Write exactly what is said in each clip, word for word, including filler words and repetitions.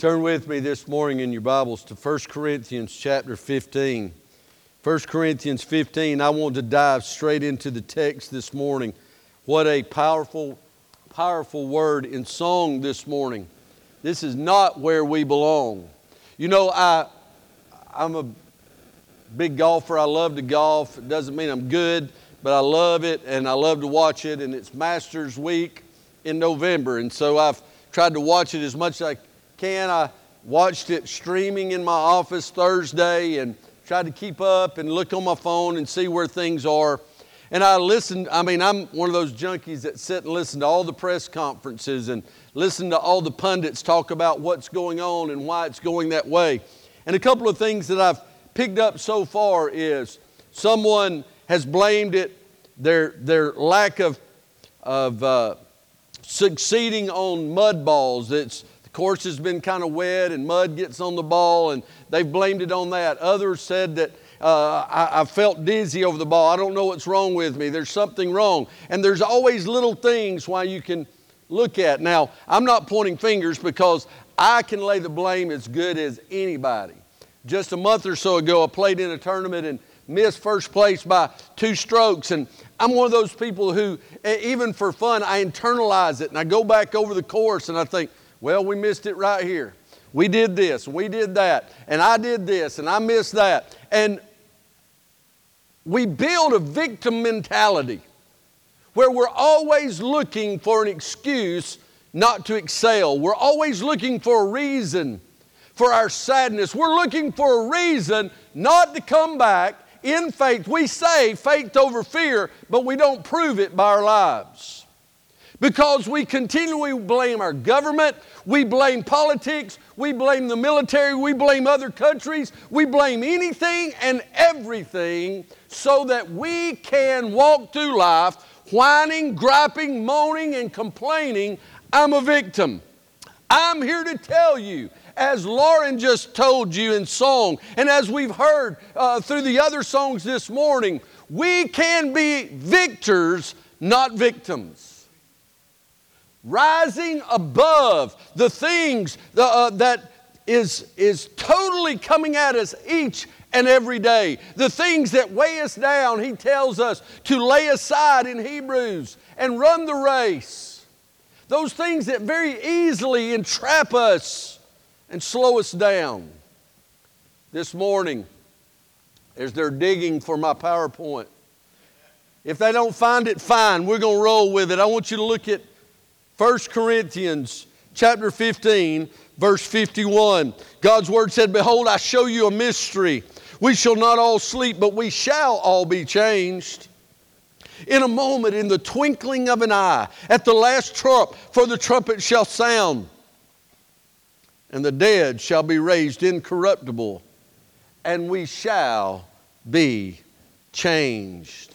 Turn with me this morning in your Bibles to First Corinthians chapter fifteen. First Corinthians fifteen, I want to dive straight into the text this morning. What a powerful, powerful word in song this morning. This is not where we belong. You know, I, I'm a big golfer. I love to golf. It doesn't mean I'm good, but I love it and I love to watch it. And it's Masters Week in November. And so I've tried to watch it as much as I can. I watched it streaming in my office Thursday and tried to keep up and look on my phone and see where things are. And I listened. I mean, I'm one of those junkies that sit and listen to all the press conferences and listen to all the pundits talk about what's going on and why it's going that way. And a couple of things that I've picked up so far is someone has blamed it, their their lack of, of uh, succeeding on mud balls. It's course has been kind of wet and mud gets on the ball, and they've blamed it on that. Others said that uh, I, I felt dizzy over the ball. I don't know what's wrong with me. There's something wrong. And there's always little things why you can look at. Now, I'm not pointing fingers because I can lay the blame as good as anybody. Just a month or so ago, I played in a tournament and missed first place by two strokes. And I'm one of those people who, even for fun, I internalize it. And I go back over the course and I think, well, we missed it right here. We did this, we did that, and I did this, and I missed that. And we build a victim mentality where we're always looking for an excuse not to excel. We're always looking for a reason for our sadness. We're looking for a reason not to come back in faith. We say faith over fear, but we don't prove it by our lives. Because we continually blame our government, we blame politics, we blame the military, we blame other countries, we blame anything and everything so that we can walk through life whining, griping, moaning, and complaining, I'm a victim. I'm here to tell you, as Lauren just told you in song, and as we've heard uh, through the other songs this morning, we can be victors, not victims. Rising above the things uh, that is, is totally coming at us each and every day. The things that weigh us down, he tells us to lay aside in Hebrews and run the race. Those things that very easily entrap us and slow us down. This morning, as they're digging for my PowerPoint, if they don't find it, fine. We're going to roll with it. I want you to look at First Corinthians chapter fifteen, verse fifty-one. God's word said, "Behold, I show you a mystery. We shall not all sleep, but we shall all be changed. In a moment, in the twinkling of an eye, at the last trump, for the trumpet shall sound, and the dead shall be raised incorruptible, and we shall be changed.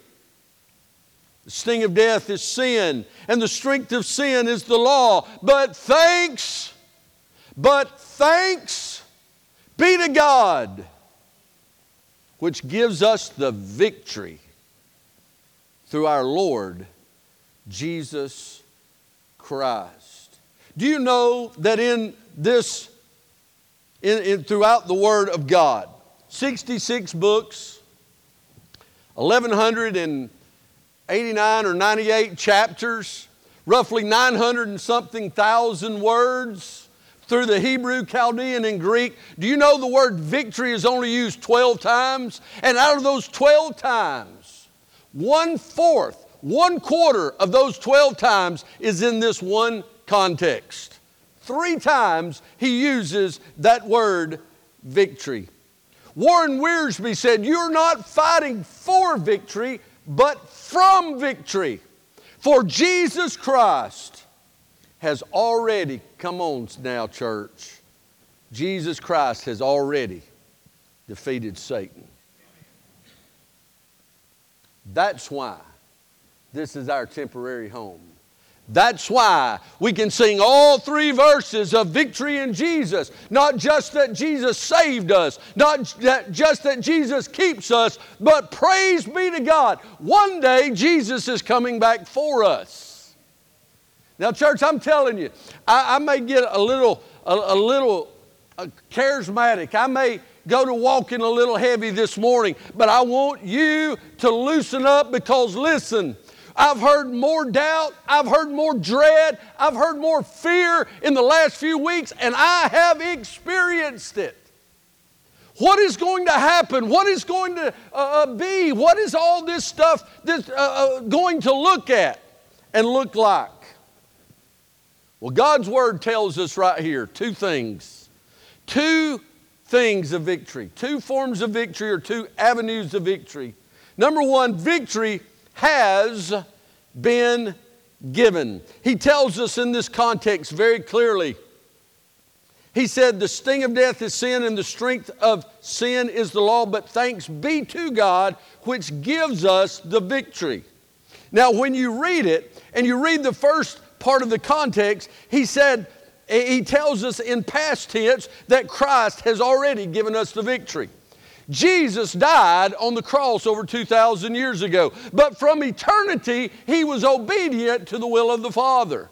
The sting of death is sin, and the strength of sin is the law. But thanks, but thanks be to God, which gives us the victory through our Lord Jesus Christ." Do you know that in this, in, in throughout the Word of God, sixty-six books, eleven eighty-nine or ninety-eight chapters, roughly nine hundred and something thousand words through the Hebrew, Chaldean, and Greek. Do you know the word victory is only used twelve times? And out of those twelve times, one-fourth, one-quarter of those twelve times is in this one context. Three times he uses that word victory. Warren Wiersbe said, "You're not fighting for victory, but from victory, for Jesus Christ has already," come on now, church, Jesus Christ has already defeated Satan. That's why this is our temporary home. That's why we can sing all three verses of victory in Jesus. Not just that Jesus saved us, not that just that Jesus keeps us, but praise be to God. One day Jesus is coming back for us. Now, church, I'm telling you, I, I may get a little, a, a little uh, charismatic. I may go to walking a little heavy this morning, but I want you to loosen up because, listen, I've heard more doubt, I've heard more dread, I've heard more fear in the last few weeks, and I have experienced it. What is going to happen? What is going to uh, be? What is all this stuff this, uh, uh, going to look at and look like? Well, God's Word tells us right here two things. Two things of victory. Two forms of victory or two avenues of victory. Number one, victory has been given. He tells us in this context very clearly. He said, the sting of death is sin, and the strength of sin is the law, but thanks be to God, which gives us the victory. Now, when you read it, and you read the first part of the context, he said, he tells us in past tense that Christ has already given us the victory. Jesus died on the cross over two thousand years ago, but from eternity he was obedient to the will of the Father.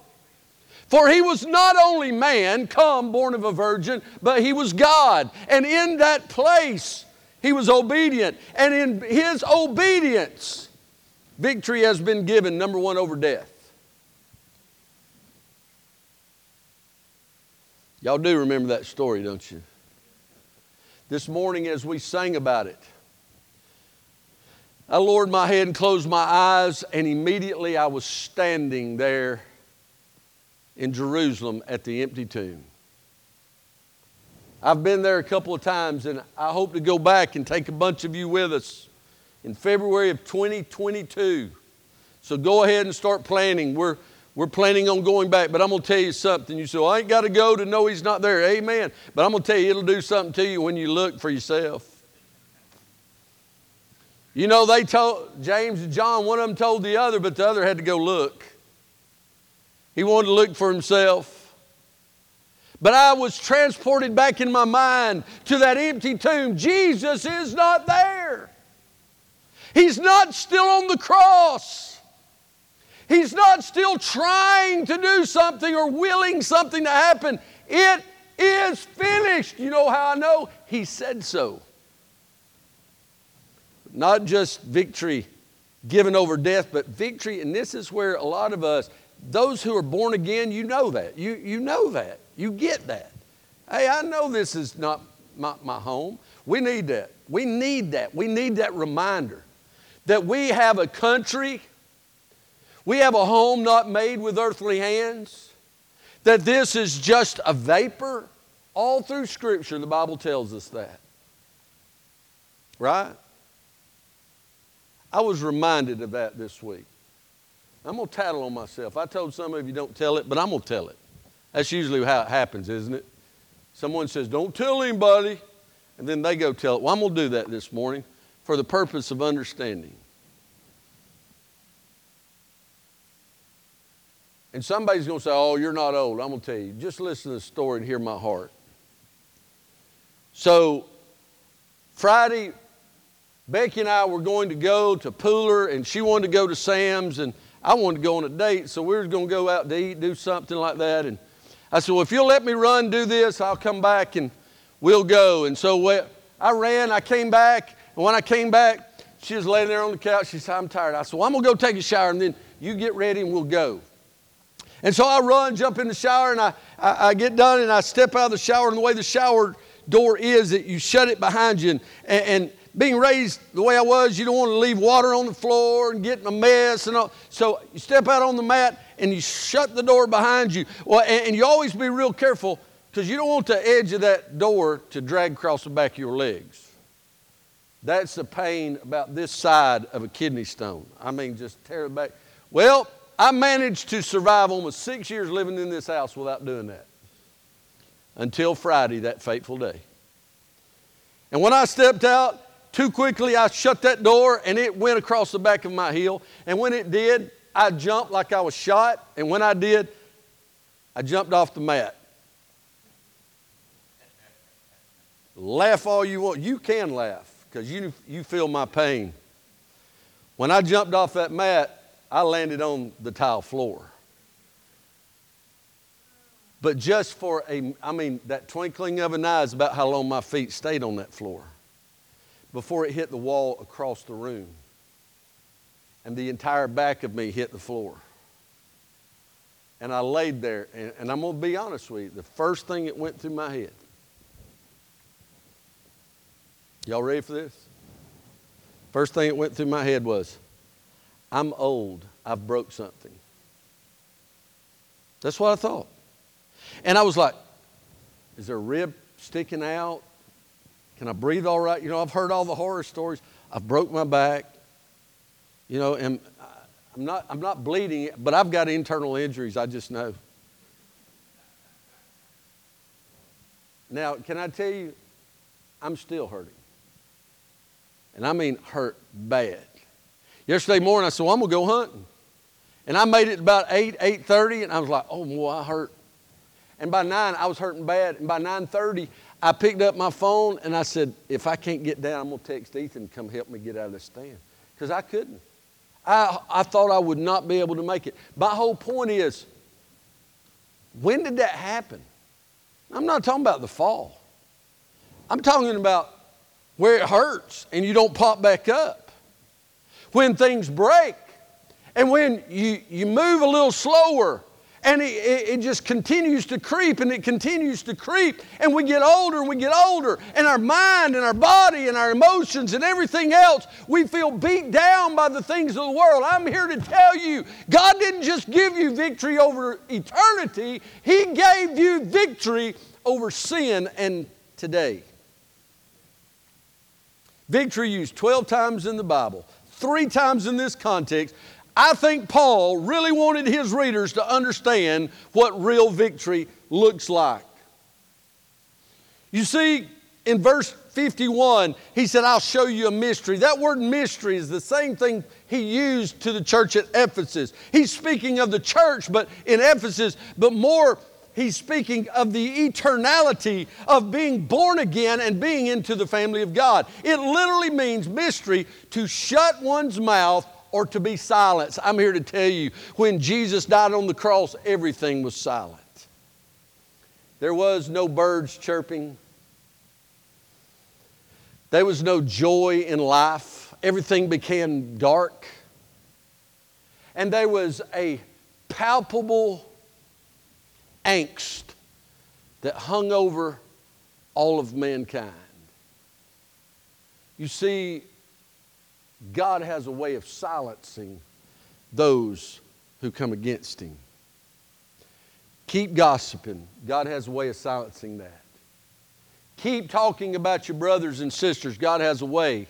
For he was not only man, come born of a virgin, but he was God. And in that place he was obedient. And in his obedience, victory has been given, number one, over death. Y'all do remember that story, don't you? This morning as we sang about it, I lowered my head and closed my eyes, and immediately I was standing there in Jerusalem at the empty tomb. I've been there a couple of times, and I hope to go back and take a bunch of you with us in February of twenty twenty-two. So go ahead and start planning. We're We're planning on going back, but I'm going to tell you something. You say, well, I ain't got to go to know he's not there. Amen. But I'm going to tell you, it'll do something to you when you look for yourself. You know, they told, James and John, one of them told the other, but the other had to go look. He wanted to look for himself. But I was transported back in my mind to that empty tomb. Jesus is not there. He's not still on the cross. He's not still trying to do something or willing something to happen. It is finished. You know how I know? He said so. Not just victory given over death, but victory, and this is where a lot of us, those who are born again, you know that. You, you know that. You get that. Hey, I know this is not my, my home. We need that. We need that. We need that reminder that we have a country. We have a home not made with earthly hands, that this is just a vapor. All through Scripture, the Bible tells us that. Right? I was reminded of that this week. I'm going to tattle on myself. I told some of you don't tell it, but I'm going to tell it. That's usually how it happens, isn't it? Someone says, don't tell anybody, and then they go tell it. Well, I'm going to do that this morning for the purpose of understanding. And somebody's going to say, oh, you're not old. I'm going to tell you. Just listen to the story and hear my heart. So, Friday, Becky and I were going to go to Pooler, and she wanted to go to Sam's, and I wanted to go on a date, so we were going to go out to eat, do something like that. And I said, well, if you'll let me run, do this, I'll come back, and we'll go. And so I ran, I came back, and when I came back, she was laying there on the couch. She said, I'm tired. I said, well, I'm going to go take a shower, and then you get ready, and we'll go. And so I run, jump in the shower, and I, I, I get done, and I step out of the shower. And the way the shower door is, that you shut it behind you. And, and, and being raised the way I was, you don't want to leave water on the floor and get in a mess. And all. So you step out on the mat, and you shut the door behind you. Well, and, and you always be real careful, because you don't want the edge of that door to drag across the back of your legs. That's the pain about this side of a kidney stone. I mean, just tear the back. Well, I managed to survive almost six years living in this house without doing that until Friday, that fateful day. And when I stepped out, too quickly I shut that door and it went across the back of my heel. And when it did, I jumped like I was shot. And when I did, I jumped off the mat. Laugh all you want. You can laugh because you, you feel my pain. When I jumped off that mat, I landed on the tile floor. But just for a, I mean, that twinkling of an eye is about how long my feet stayed on that floor before it hit the wall across the room. And the entire back of me hit the floor. And I laid there, and, and I'm going to be honest with you, the first thing that went through my head. Y'all ready for this? First thing that went through my head was, I'm old, I've broke something. That's what I thought. And I was like, is there a rib sticking out? Can I breathe all right? You know, I've heard all the horror stories. I've broke my back. You know, and I'm not, I'm not bleeding, but I've got internal injuries, I just know. Now, can I tell you, I'm still hurting. And I mean hurt bad. Yesterday morning, I said, well, I'm going to go hunting. And I made it about eight, eight thirty, and I was like, oh, boy, I hurt. And by nine, I was hurting bad. And by nine thirty, I picked up my phone and I said, if I can't get down, I'm going to text Ethan to come help me get out of this stand. Because I couldn't. I, I thought I would not be able to make it. My whole point is, when did that happen? I'm not talking about the fall. I'm talking about where it hurts and you don't pop back up. When things break and when you, you move a little slower, and it, it just continues to creep, and it continues to creep, and we get older, and we get older, and our mind, and our body, and our emotions, and everything else, we feel beat down by the things of the world. I'm here to tell you, God didn't just give you victory over eternity, He gave you victory over sin and today. Victory used twelve times in the Bible, three times in this context. I think Paul really wanted his readers to understand what real victory looks like. You see, in verse fifty-one, he said, I'll show you a mystery. That word mystery is the same thing he used to the church at Ephesus. He's speaking of the church but in Ephesus, but more he's speaking of the eternality of being born again and being into the family of God. It literally means mystery, to shut one's mouth or to be silenced. I'm here to tell you, when Jesus died on the cross, everything was silent. There was no birds chirping. There was no joy in life. Everything became dark. And there was a palpable angst that hung over all of mankind. You see, God has a way of silencing those who come against Him. Keep gossiping. God has a way of silencing that. Keep talking about your brothers and sisters. God has a way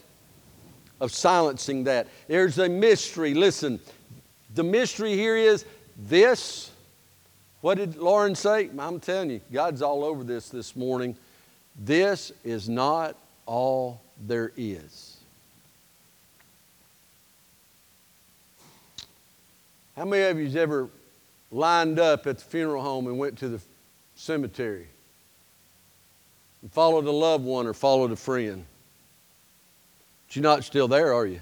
of silencing that. There's a mystery. Listen, the mystery here is this. What did Lauren say? I'm telling you, God's all over this this morning. This is not all there is. How many of you have ever lined up at the funeral home and went to the cemetery and followed a loved one or followed a friend? But you're not still there, are you?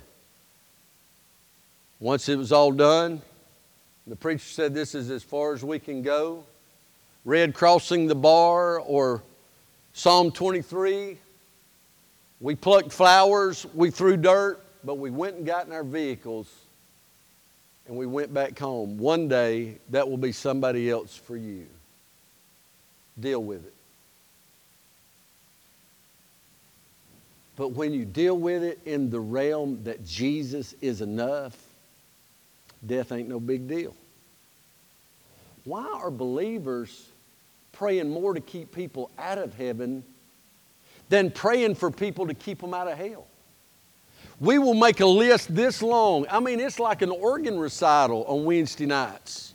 Once it was all done, the preacher said, this is as far as we can go. Read Crossing the Bar or Psalm twenty-three. We plucked flowers, we threw dirt, but we went and got in our vehicles and we went back home. One day, that will be somebody else for you. Deal with it. But when you deal with it in the realm that Jesus is enough, death ain't no big deal. Why are believers praying more to keep people out of heaven than praying for people to keep them out of hell? We will make a list this long. I mean, it's like an organ recital on Wednesday nights.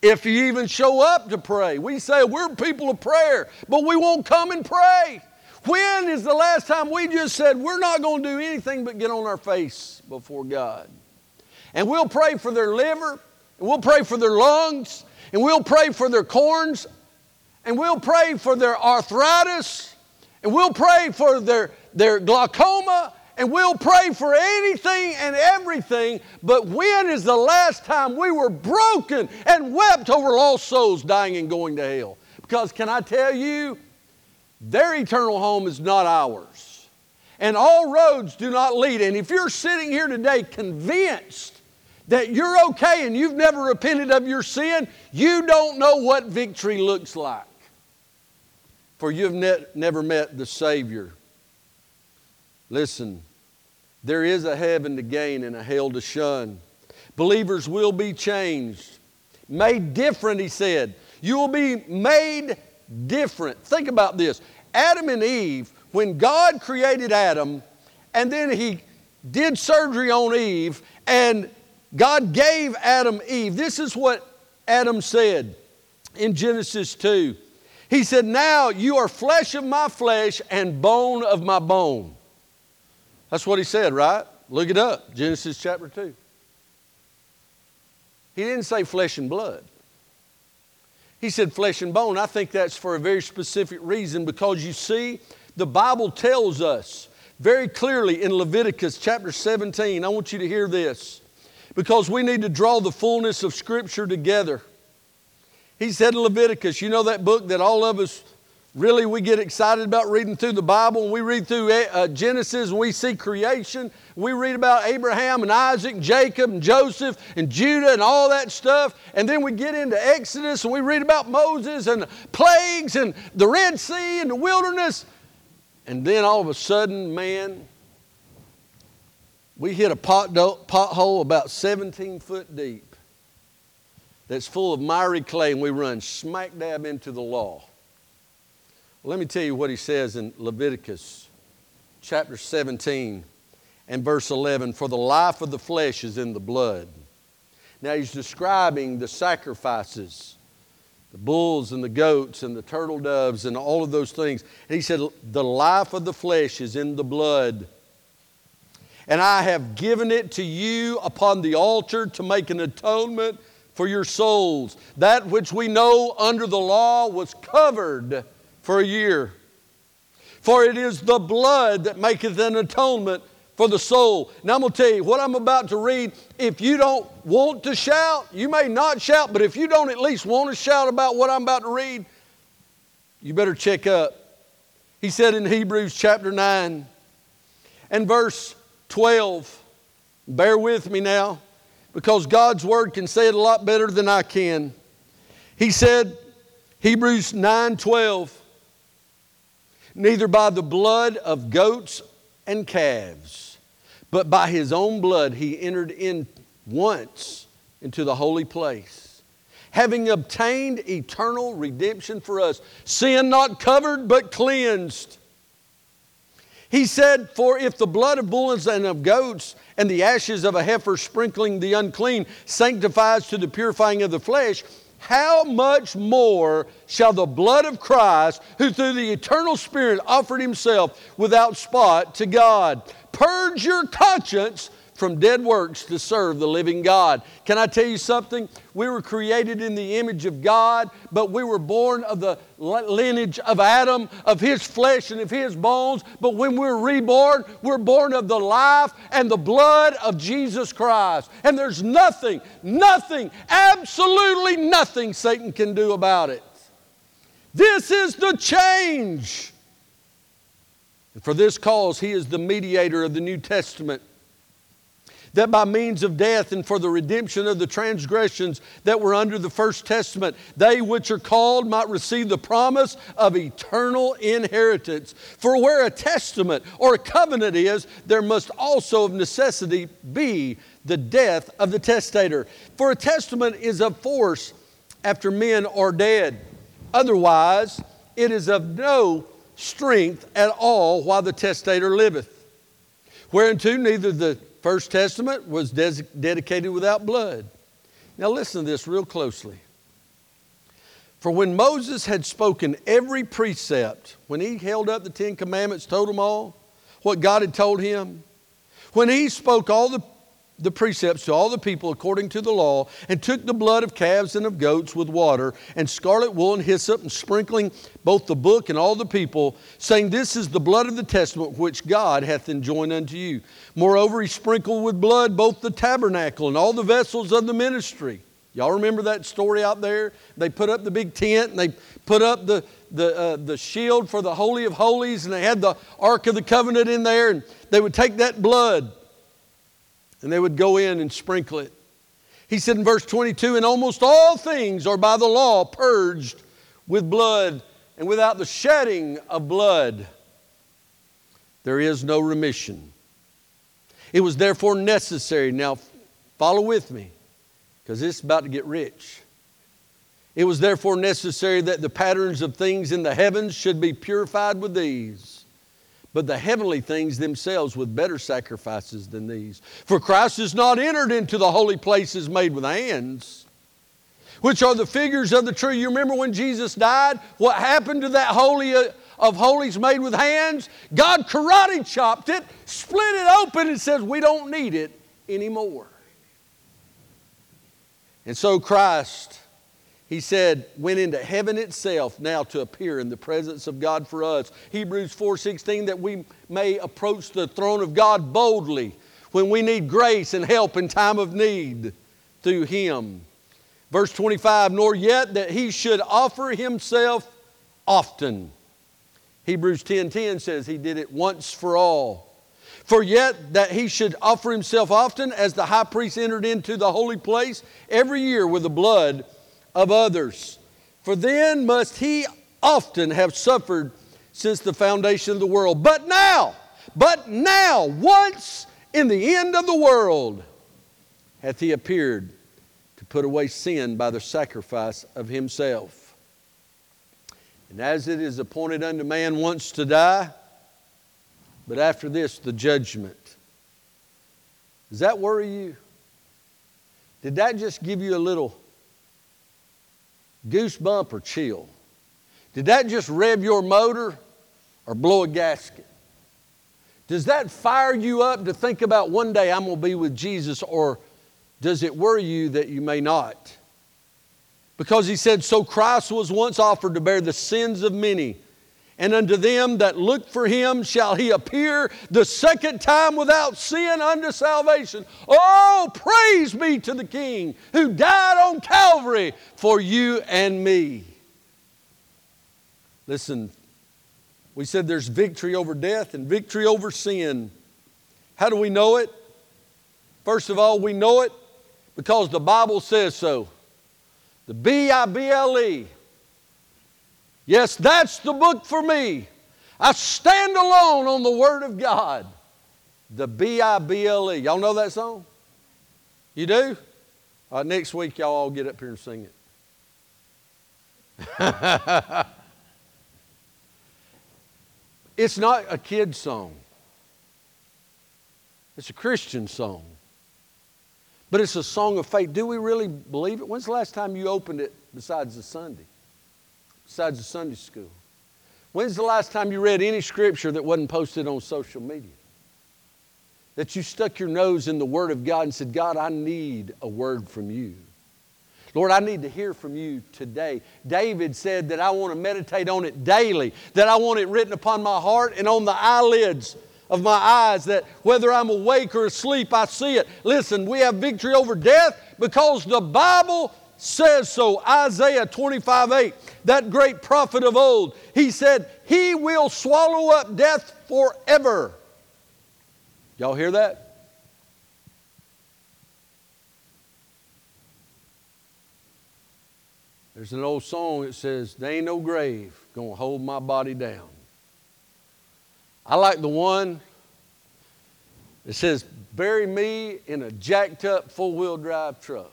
If you even show up to pray, we say we're people of prayer, but we won't come and pray. When is the last time we just said, we're not going to do anything but get on our face before God? And we'll pray for their liver, and we'll pray for their lungs, and we'll pray for their corns, and we'll pray for their arthritis, and we'll pray for their, their glaucoma, and we'll pray for anything and everything. But when is the last time we were broken and wept over lost souls dying and going to hell? Because can I tell you, their eternal home is not ours. And all roads do not lead. And if you're sitting here today convinced that you're okay and you've never repented of your sin, you don't know what victory looks like. For you've ne- never met the Savior. Listen, there is a heaven to gain and a hell to shun. Believers will be changed. Made different, he said. You will be made different. Think about this. Adam and Eve, when God created Adam, and then he did surgery on Eve, and God gave Adam Eve. This is what Adam said in Genesis two. He said, now you are flesh of my flesh and bone of my bone. That's what he said, right? Look it up, Genesis chapter two. He didn't say flesh and blood. He said flesh and bone. I think that's for a very specific reason, because you see, the Bible tells us very clearly in Leviticus chapter seventeen. I want you to hear this, because we need to draw the fullness of Scripture together. He said in Leviticus, you know that book that all of us, really we get excited about reading through the Bible. And we read through uh, Genesis and we see creation. We read about Abraham and Isaac and Jacob and Joseph and Judah and all that stuff. And then we get into Exodus and we read about Moses and the plagues and the Red Sea and the wilderness. And then all of a sudden, man, we hit a pot do- pothole about seventeen foot deep that's full of miry clay, and we run smack dab into the law. Well, let me tell you what he says in Leviticus chapter seventeen and verse eleven. For the life of the flesh is in the blood. Now he's describing the sacrifices, the bulls and the goats and the turtle doves and all of those things. And he said, the life of the flesh is in the blood. And I have given it to you upon the altar to make an atonement for your souls. That which we know under the law was covered for a year. For it is the blood that maketh an atonement for the soul. Now I'm going to tell you what I'm about to read. If you don't want to shout, you may not shout, but if you don't at least want to shout about what I'm about to read, you better check up. He said in Hebrews chapter nine and verse twelve, bear with me now, because God's word can say it a lot better than I can. He said, Hebrews nine twelve, neither by the blood of goats and calves, but by his own blood he entered in once into the holy place, having obtained eternal redemption for us. Sin not covered, but cleansed. He said, for if the blood of bulls and of goats and the ashes of a heifer sprinkling the unclean sanctifies to the purifying of the flesh, how much more shall the blood of Christ, who through the eternal Spirit offered himself without spot to God, purge your conscience from dead works to serve the living God. Can I tell you something? We were created in the image of God, but we were born of the lineage of Adam, of his flesh and of his bones. But when we're reborn, we're born of the life and the blood of Jesus Christ. And there's nothing, nothing, absolutely nothing Satan can do about it. This is the change. And for this cause, he is the mediator of the New Testament, that by means of death and for the redemption of the transgressions that were under the first testament, they which are called might receive the promise of eternal inheritance. For where a testament or a covenant is, there must also of necessity be the death of the testator. For a testament is of force after men are dead. Otherwise, it is of no strength at all while the testator liveth. Whereunto neither the First Testament was des- dedicated without blood. Now listen to this real closely. For when Moses had spoken every precept, when he held up the Ten Commandments, told them all what God had told him, when he spoke all the, the precepts to all the people according to the law, and took the blood of calves and of goats with water and scarlet wool and hyssop, and sprinkling both the book and all the people, saying, This is the blood of the testament which God hath enjoined unto you. Moreover, he sprinkled with blood both the tabernacle and all the vessels of the ministry. Y'all remember that story out there? They put up the big tent, and they put up the, the, uh, the shield for the Holy of Holies, and they had the Ark of the Covenant in there, and they would take that blood and they would go in and sprinkle it. He said in verse twenty-two, And almost all things are by the law purged with blood, and without the shedding of blood there is no remission. It was therefore necessary. Now follow with me, because it's about to get rich. It was therefore necessary that the patterns of things in the heavens should be purified with these, but the heavenly things themselves with better sacrifices than these. For Christ is not entered into the holy places made with hands, which are the figures of the true. You remember when Jesus died, what happened to that holy of holies made with hands? God karate chopped it, split it open, and says, we don't need it anymore. And so Christ, he said, went into heaven itself now to appear in the presence of God for us. Hebrews four sixteen, that we may approach the throne of God boldly when we need grace and help in time of need through him. Verse twenty-five, nor yet that he should offer himself often. Hebrews ten ten says he did it once for all. For yet that he should offer himself often, as the high priest entered into the holy place every year with the blood of others. For then must he often have suffered since the foundation of the world. But now, but now, once in the end of the world, hath he appeared to put away sin by the sacrifice of himself. And as it is appointed unto man once to die, but after this, the judgment. Does that worry you? Did that just give you a little goosebump or chill? Did that just rev your motor or blow a gasket? Does that fire you up to think about one day I'm going to be with Jesus, or does it worry you that you may not? Because he said, so Christ was once offered to bear the sins of many, and unto them that look for him shall he appear the second time without sin unto salvation. Oh, praise be to the King who died on Calvary for you and me. Listen, we said there's victory over death and victory over sin. How do we know it? First of all, we know it because the Bible says so. The B I B L E. Yes, that's the book for me. I stand alone on the Word of God. The B I B L E. Y'all know that song? You do? All right, next week y'all all get up here and sing it. It's not a kid's song. It's a Christian song. But it's a song of faith. Do we really believe it? When's the last time you opened it besides the Sunday? Besides the Sunday school? When's the last time you read any scripture that wasn't posted on social media? That you stuck your nose in the Word of God and said, God, I need a word from you. Lord, I need to hear from you today. David said that I want to meditate on it daily, that I want it written upon my heart and on the eyelids of my eyes, that whether I'm awake or asleep, I see it. Listen, we have victory over death because the Bible says so. Isaiah twenty-five eight, that great prophet of old, he said, he will swallow up death forever. Y'all hear that? There's an old song that says, there ain't no grave gonna hold my body down. I like the one that says, bury me in a jacked up four-wheel drive truck,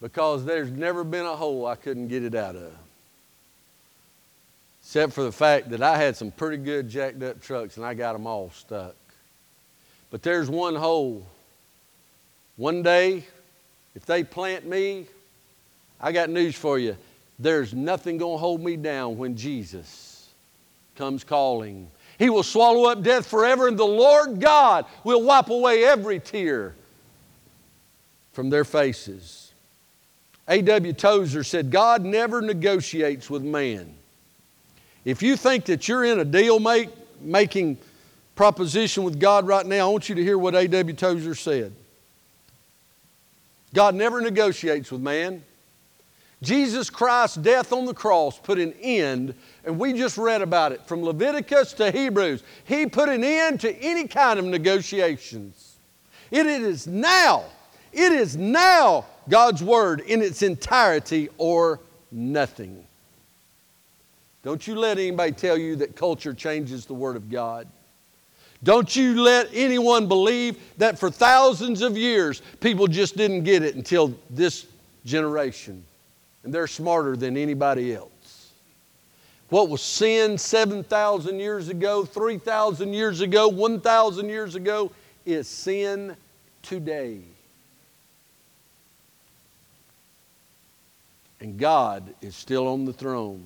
because there's never been a hole I couldn't get it out of. Except for the fact that I had some pretty good jacked up trucks and I got them all stuck. But there's one hole. One day, if they plant me, I got news for you. There's nothing going to hold me down when Jesus comes calling. He will swallow up death forever, and the Lord God will wipe away every tear from their faces. A W Tozer said, God never negotiates with man. If you think that you're in a deal make, making proposition with God right now, I want you to hear what A W Tozer said. God never negotiates with man. Jesus Christ's death on the cross put an end, and we just read about it from Leviticus to Hebrews. He put an end to any kind of negotiations. It is now, it is now God's Word in its entirety or nothing. Don't you let anybody tell you that culture changes the Word of God. Don't you let anyone believe that for thousands of years people just didn't get it until this generation. And they're smarter than anybody else. What was sin seven thousand years ago, three thousand years ago, one thousand years ago is sin today. And God is still on the throne.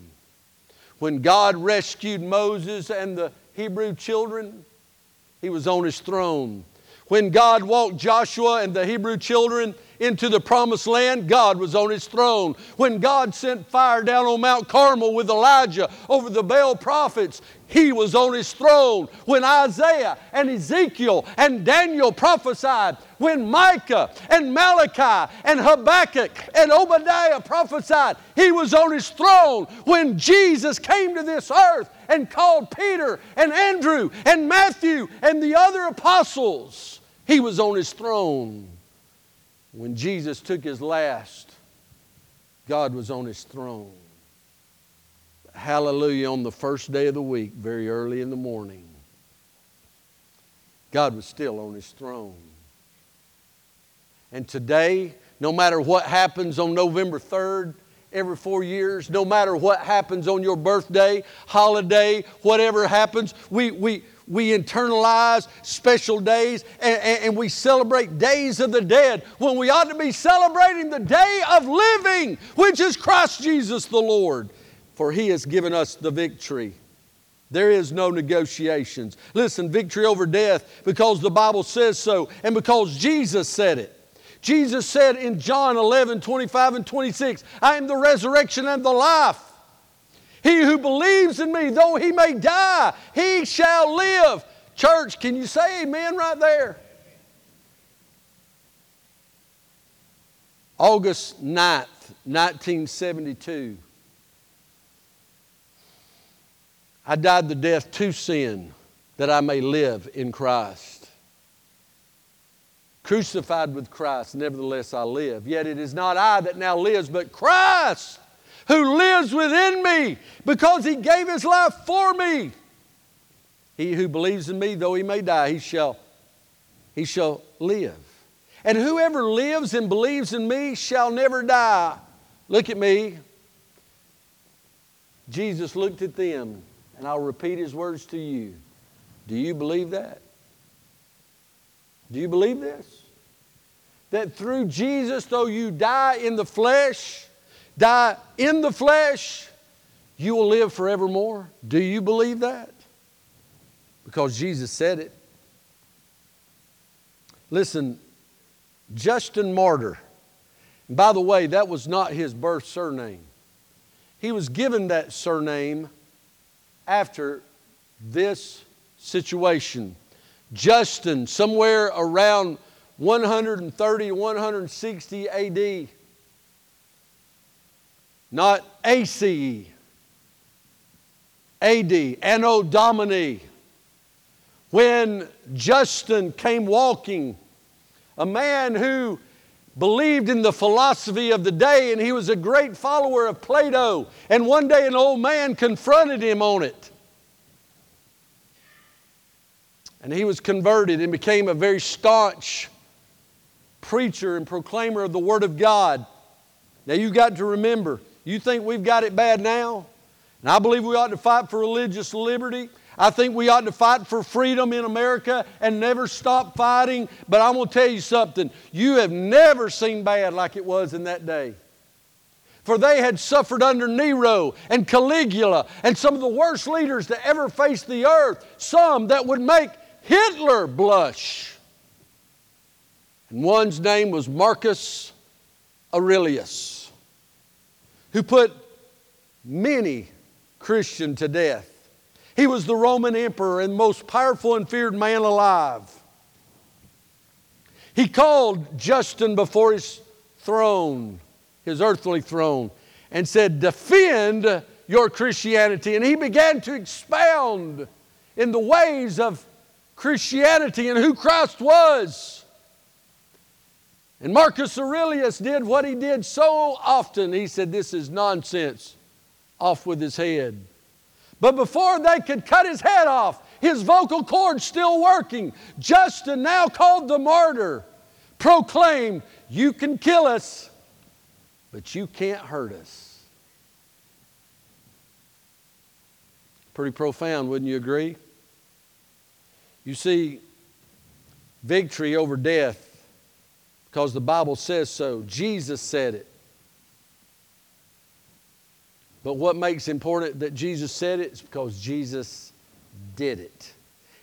When God rescued Moses and the Hebrew children, He was on His throne. When God walked Joshua and the Hebrew children into the promised land, God was on His throne. When God sent fire down on Mount Carmel with Elijah over the Baal prophets, He was on His throne. When Isaiah and Ezekiel and Daniel prophesied, when Micah and Malachi and Habakkuk and Obadiah prophesied, He was on His throne. When Jesus came to this earth and called Peter and Andrew and Matthew and the other apostles, He was on His throne. When Jesus took His last, God was on His throne. Hallelujah, on the first day of the week, very early in the morning, God was still on His throne. And today, no matter what happens on November third, every four years, no matter what happens on your birthday, holiday, whatever happens, we, we, we internalize special days and, and we celebrate days of the dead when we ought to be celebrating the day of living, which is Christ Jesus the Lord. For He has given us the victory. There is no negotiations. Listen, victory over death because the Bible says so and because Jesus said it. Jesus said in John eleven, twenty-five and twenty-six, I am the resurrection and the life. He who believes in me, though he may die, he shall live. Church, can you say amen right there? August ninth, nineteen seventy-two. I died the death to sin that I may live in Christ. Crucified with Christ, nevertheless I live. Yet it is not I that now lives, but Christ who lives within me because He gave His life for me. He who believes in me, though he may die, he shall, he shall live. And whoever lives and believes in me shall never die. Look at me. Jesus looked at them, and I'll repeat His words to you. Do you believe that? Do you believe this? That through Jesus, though you die in the flesh, die in the flesh, you will live forevermore. Do you believe that? Because Jesus said it. Listen, Justin Martyr, by the way, that was not his birth surname. He was given that surname after this situation. Justin, somewhere around one thirty, one sixty A D, not A C E, A D, Anno Domini. When Justin came walking, a man who believed in the philosophy of the day, and he was a great follower of Plato, and one day an old man confronted him on it. And he was converted and became a very staunch preacher and proclaimer of the Word of God. Now you've got to remember, you think we've got it bad now? And I believe we ought to fight for religious liberty. I think we ought to fight for freedom in America and never stop fighting. But I'm going to tell you something. You have never seen bad like it was in that day. for they had suffered under Nero and Caligula and some of the worst leaders that ever faced the earth, some that would make Hitler blush. And one's name was Marcus Aurelius, who put many Christians to death. He was the Roman emperor and most powerful and feared man alive. He called Justin before his throne, his earthly throne, and said, "Defend your Christianity." And he began to expound in the ways of Christianity and who Christ was. And Marcus Aurelius did what he did so often. He said, "This is nonsense." Off with his head. But before they could cut his head off, his vocal cords still working, Justin, now called the martyr, proclaimed, "You can kill us, but you can't hurt us." Pretty profound, wouldn't you agree? You see, victory over death, because the Bible says so. Jesus said it. But what makes important that Jesus said it is because Jesus did it.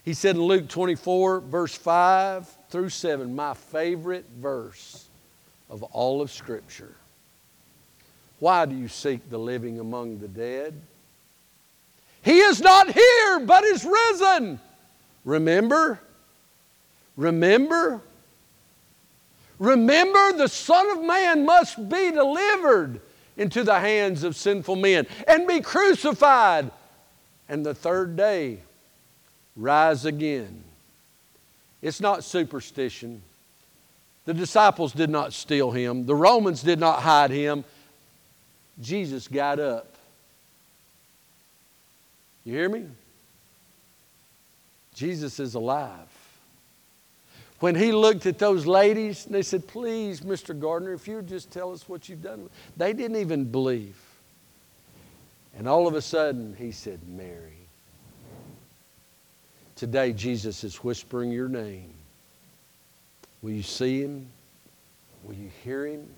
He said in Luke twenty-four, verse five through seven, my favorite verse of all of Scripture. "Why do you seek the living among the dead? He is not here, but is risen. Remember, remember, remember the Son of Man must be delivered into the hands of sinful men and be crucified, and the third day rise again." It's not superstition. The disciples did not steal him. The Romans did not hide him. Jesus got up. You hear me? Jesus is alive. When he looked at those ladies, and they said, "Please, Mister Gardner, if you would just tell us what you've done." They didn't even believe. And all of a sudden, he said, "Mary." Today, Jesus is whispering your name. Will you see him? Will you hear him?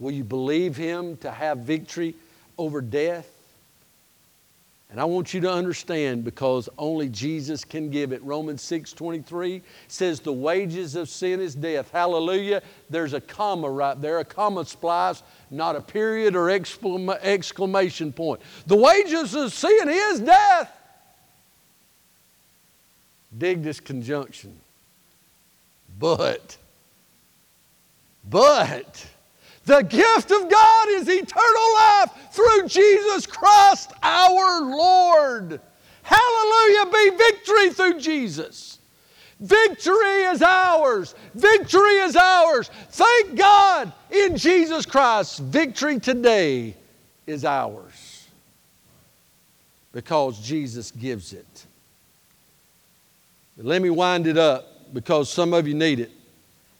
Will you believe him to have victory over death? And I want you to understand, because only Jesus can give it. Romans six twenty-three says the wages of sin is death. Hallelujah. There's a comma right there, a comma splice, not a period or exclam- exclamation point. The wages of sin is death. Dig this conjunction. But, but, the gift of God is eternal life through Jesus Christ our Lord. Hallelujah, be victory through Jesus. Victory is ours. Victory is ours. Thank God in Jesus Christ, victory today is ours because Jesus gives it. But let me wind it up because some of you need it.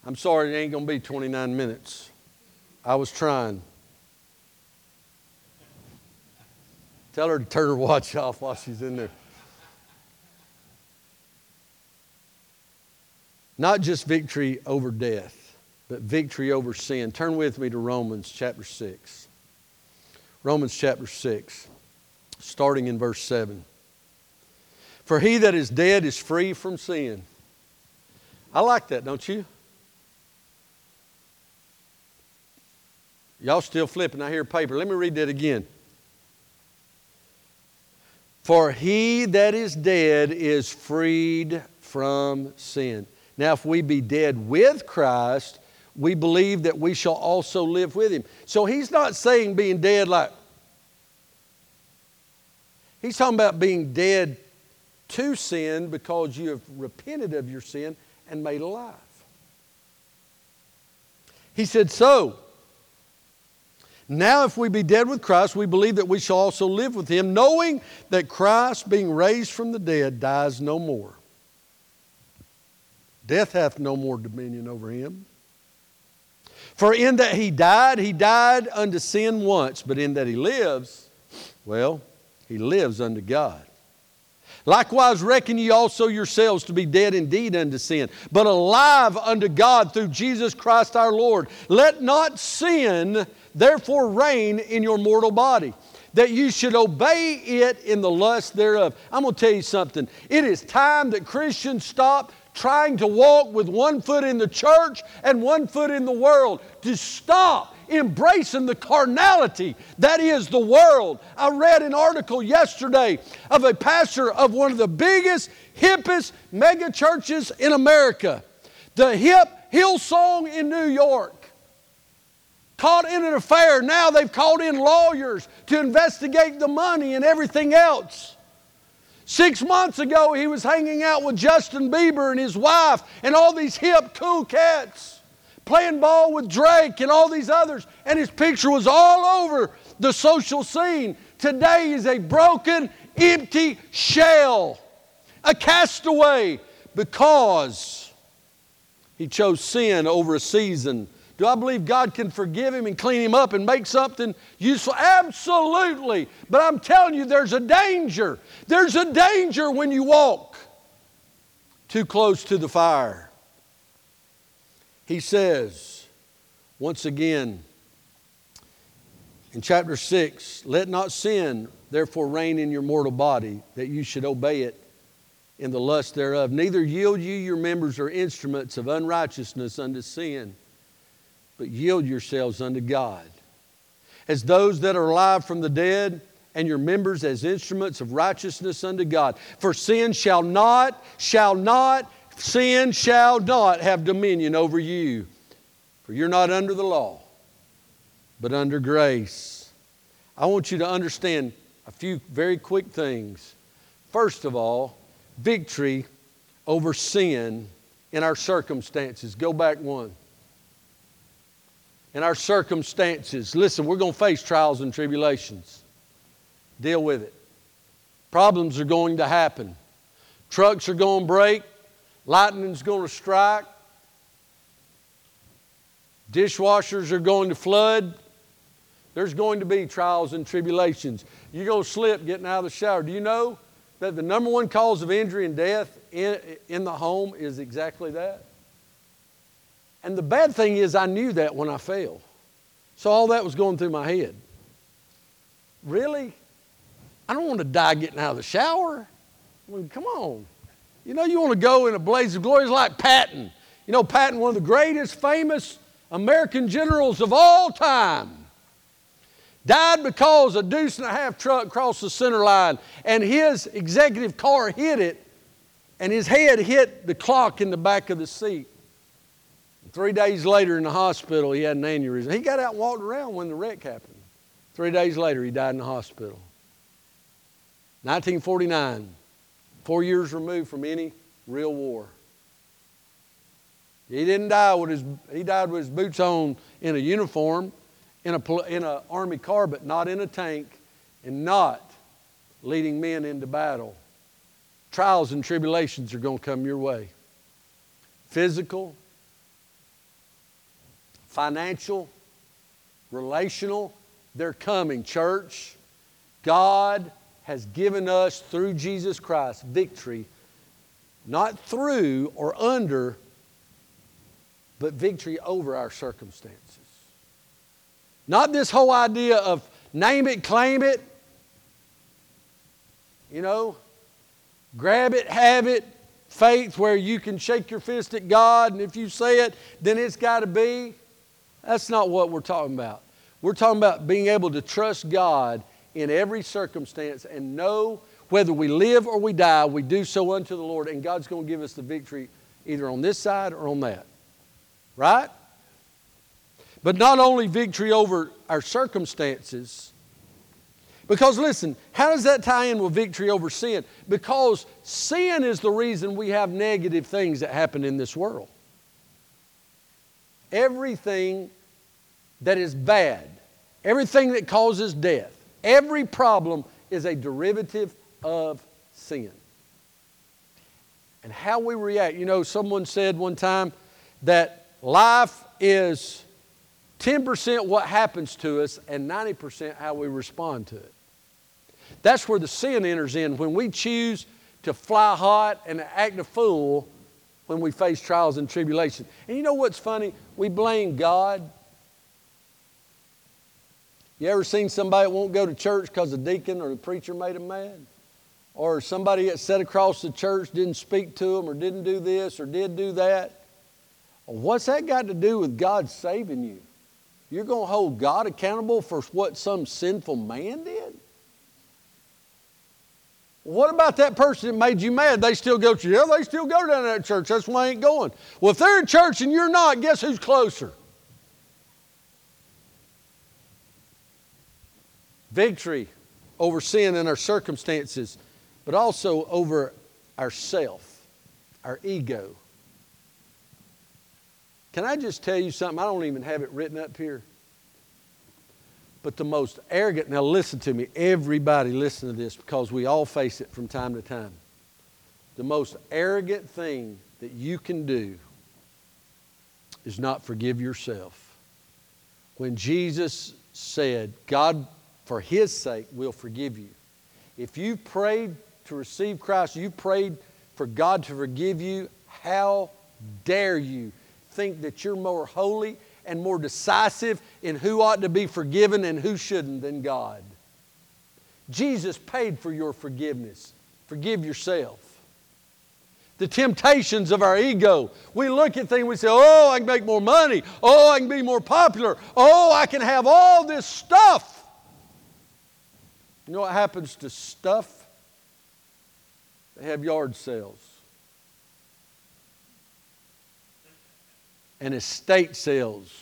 I'm sorry it ain't going to be twenty-nine minutes. I was trying. Tell her to turn her watch off while she's in there. Not just victory over death, but victory over sin. Turn with me to Romans chapter six. Romans chapter six, starting in verse seven. "For he that is dead is free from sin." I like that, don't you? Y'all still flipping, I hear paper. Let me read that again. "For he that is dead is freed from sin. Now if we be dead with Christ, we believe that we shall also live with him." So he's not saying being dead like... He's talking about being dead to sin because you have repented of your sin and made alive. He said, so... "Now if we be dead with Christ, we believe that we shall also live with him, knowing that Christ, being raised from the dead, dies no more. Death hath no more dominion over him. For in that he died, he died unto sin once, but in that he lives, well, he lives unto God. Likewise reckon ye also yourselves to be dead indeed unto sin, but alive unto God through Jesus Christ our Lord. Let not sin therefore reign in your mortal body, that you should obey it in the lust thereof. I'm going to tell you something. It is time that Christians stop trying to walk with one foot in the church and one foot in the world. To stop embracing the carnality that is the world. I read an article yesterday of a pastor of one of the biggest, hippest mega churches in America. The hip Hillsong in New York. Caught in an affair. Now they've called in lawyers to investigate the money and everything else. Six months ago, he was hanging out with Justin Bieber and his wife and all these hip, cool cats, playing ball with Drake and all these others, and his picture was all over the social scene. Today is a broken, empty shell, a castaway, because he chose sin over a season. Do I believe God can forgive him and clean him up and make something useful? Absolutely. But I'm telling you, there's a danger. There's a danger when you walk too close to the fire. He says, once again, in chapter six, let not sin therefore reign in your mortal body, that you should obey it in the lust thereof. Neither yield you your members or instruments of unrighteousness unto sin, but yield yourselves unto God, as those that are alive from the dead, and your members as instruments of righteousness unto God. For sin shall not, shall not, sin shall not have dominion over you. For you're not under the law, but under grace. I want you to understand a few very quick things. First of all, victory over sin in our circumstances. Go back one. In our circumstances. Listen, we're going to face trials and tribulations. Deal with it. Problems are going to happen. Trucks are going to break. Lightning's going to strike. Dishwashers are going to flood. There's going to be trials and tribulations. You're going to slip getting out of the shower. Do you know that the number one cause of injury and death in, in the home is exactly that? And the bad thing is I knew that when I fell. So all that was going through my head. Really? I don't want to die getting out of the shower. I mean, come on. You know, you want to go in a blaze of glory. It's like Patton. You know, Patton, one of the greatest famous American generals of all time, died because a deuce and a half truck crossed the center line and his executive car hit it and his head hit the clock in the back of the seat. Three days later in the hospital, he had an aneurysm. He got out and walked around when the wreck happened. Three days later, he died in the hospital. nineteen forty-nine, four years removed from any real war. He didn't die with his, he died with his boots on in a uniform, in a, in a army car, but not in a tank, and not leading men into battle. Trials and tribulations are going to come your way. Physical, financial, relational, they're coming, church. God has given us, through Jesus Christ, victory, not through or under, but victory over our circumstances. Not this whole idea of name it, claim it, you know, grab it, have it, faith where you can shake your fist at God, and if you say it, then it's got to be. That's not what we're talking about. We're talking about being able to trust God in every circumstance and know whether we live or we die, we do so unto the Lord, and God's going to give us the victory either on this side or on that. Right? But not only victory over our circumstances, because listen, how does that tie in with victory over sin? Because sin is the reason we have negative things that happen in this world. Everything that is bad, everything that causes death, every problem is a derivative of sin. And how we react. You know, someone said one time that life is ten percent what happens to us and ninety percent how we respond to it. That's where the sin enters in, when we choose to fly hot and act a fool when we face trials and tribulation. And you know what's funny? We blame God. You ever seen somebody that won't go to church because the deacon or the preacher made them mad? Or somebody that sat across the church, didn't speak to them, or didn't do this, or did do that? What's that got to do with God saving you? You're going to hold God accountable for what some sinful man did? What about that person that made you mad? They still go to you. Yeah, they still go down to that church. That's why I ain't going. Well, if they're in church and you're not, guess who's closer? Victory over sin and our circumstances, but also over ourself, our ego. Can I just tell you something? I don't even have it written up here. But the most arrogant, now listen to me, everybody listen to this because we all face it from time to time. The most arrogant thing that you can do is not forgive yourself. When Jesus said, God, for His sake, will forgive you. If you prayed to receive Christ, you prayed for God to forgive you, how dare you think that you're more holy and more decisive in who ought to be forgiven and who shouldn't than God. Jesus paid for your forgiveness. Forgive yourself. The temptations of our ego. We look at things, we say, oh, I can make more money. Oh, I can be more popular. Oh, I can have all this stuff. You know what happens to stuff? They have yard sales and estate sales.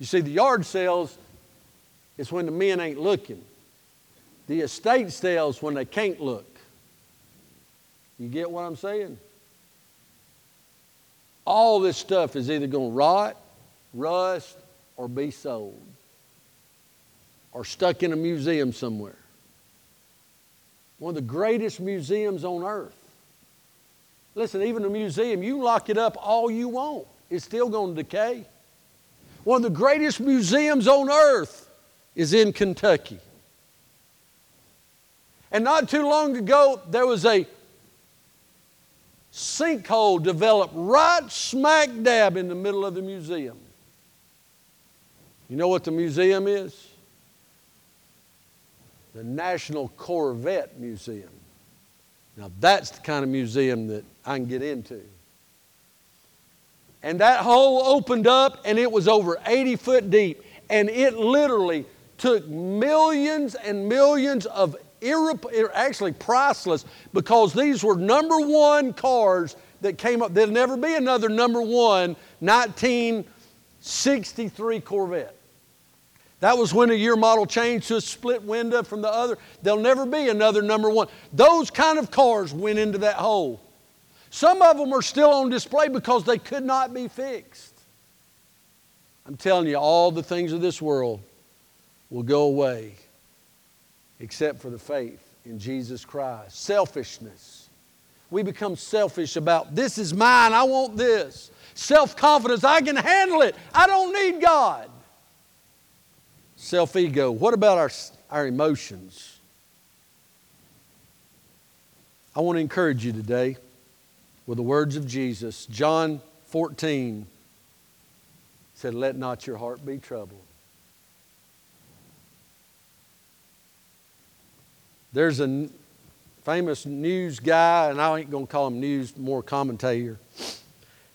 You see, the yard sales is when the men ain't looking. The estate sales when they can't look. You get what I'm saying? All this stuff is either going to rot, rust, or be sold, or stuck in a museum somewhere. One of the greatest museums on earth. Listen, even a museum, you lock it up all you want. It's still going to decay. One of the greatest museums on earth is in Kentucky. And not too long ago, there was a sinkhole developed right smack dab in the middle of the museum. You know what the museum is? The National Corvette Museum. Now that's the kind of museum that I can get into. And that hole opened up and it was over eighty foot deep, and it literally took millions and millions of irre- actually priceless, because these were number one cars that came up. There'll never be another number one nineteen sixty-three Corvette. That was when a year model changed to a split window from the other. There'll never be another number one. Those kind of cars went into that hole. Some of them are still on display because they could not be fixed. I'm telling you, all the things of this world will go away except for the faith in Jesus Christ. Selfishness. We become selfish about, this is mine, I want this. Self-confidence, I can handle it. I don't need God. Self-ego. What about our, our emotions? I want to encourage you today with the words of Jesus. John fourteen said, let not your heart be troubled. There's a famous news guy, and I ain't going to call him news, more commentator,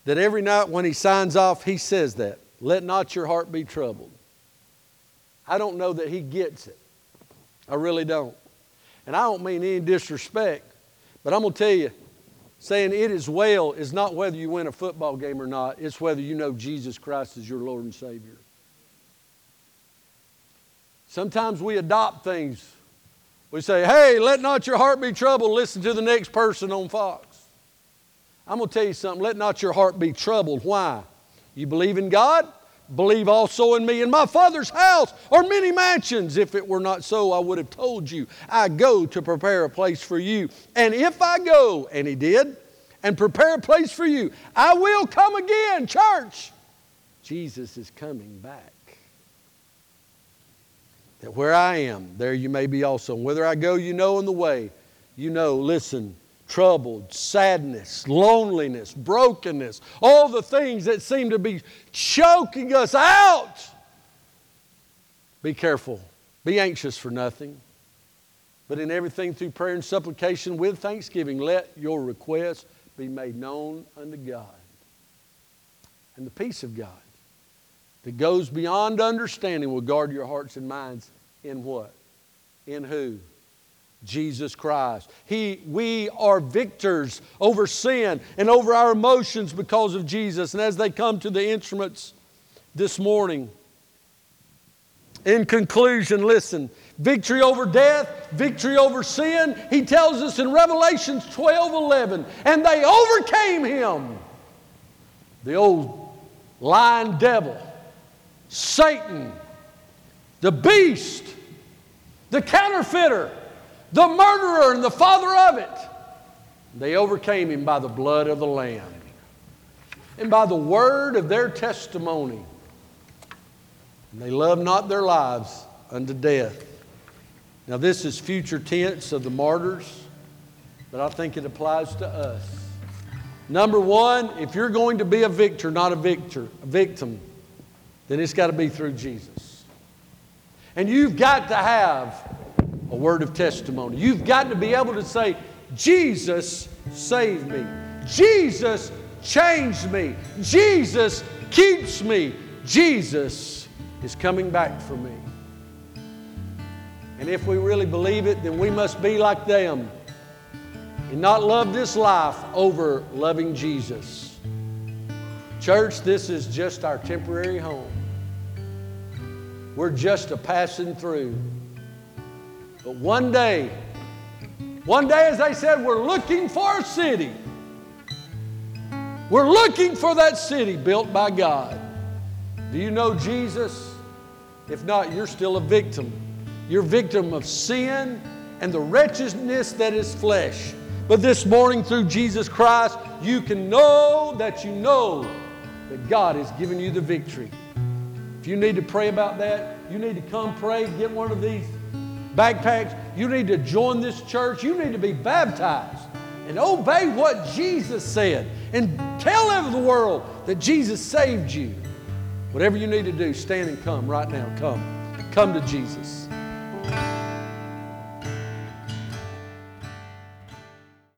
that every night when he signs off, he says that. Let not your heart be troubled. I don't know that he gets it. I really don't. And I don't mean any disrespect, but I'm going to tell you, saying it is well is not whether you win a football game or not. It's whether you know Jesus Christ is your Lord and Savior. Sometimes we adopt things. We say, hey, let not your heart be troubled. Listen to the next person on Fox. I'm going to tell you something. Let not your heart be troubled. Why? You believe in God? Believe also in me. In my Father's house are many mansions. If it were not so, I would have told you. I go to prepare a place for you. And if I go, and He did, and prepare a place for you, I will come again. Church, Jesus is coming back. That where I am, there you may be also. And whether I go, you know in the way. You know, listen, troubled, sadness, loneliness, brokenness, all the things that seem to be choking us out. Be careful. Be anxious for nothing, but in everything through prayer and supplication with thanksgiving, let your requests be made known unto God. And the peace of God that goes beyond understanding will guard your hearts and minds in what? In who? Jesus Christ. He, we are victors over sin and over our emotions because of Jesus. And as they come to the instruments this morning, in conclusion, listen, victory over death, victory over sin. He tells us in Revelation twelve eleven, and they overcame him. The old lying devil, Satan, the beast, the counterfeiter, the murderer and the father of it. They overcame him by the blood of the Lamb and by the word of their testimony. And they loved not their lives unto death. Now this is future tense of the martyrs, but I think it applies to us. Number one, if you're going to be a victor, not a victor, a victim, then it's got to be through Jesus. And you've got to have a word of testimony. You've got to be able to say, Jesus saved me. Jesus changed me. Jesus keeps me. Jesus is coming back for me. And if we really believe it, then we must be like them and not love this life over loving Jesus. Church, this is just our temporary home. We're just a passing through. But one day, one day, as they said, we're looking for a city. We're looking for that city built by God. Do you know Jesus? If not, you're still a victim. You're a victim of sin and the wretchedness that is flesh. But this morning, through Jesus Christ, you can know that you know that God has given you the victory. If you need to pray about that, you need to come pray, get one of these backpacks. You need to join this church. You need to be baptized and obey what Jesus said and tell every world that Jesus saved you. Whatever you need to do, stand and come right now. Come. Come to Jesus.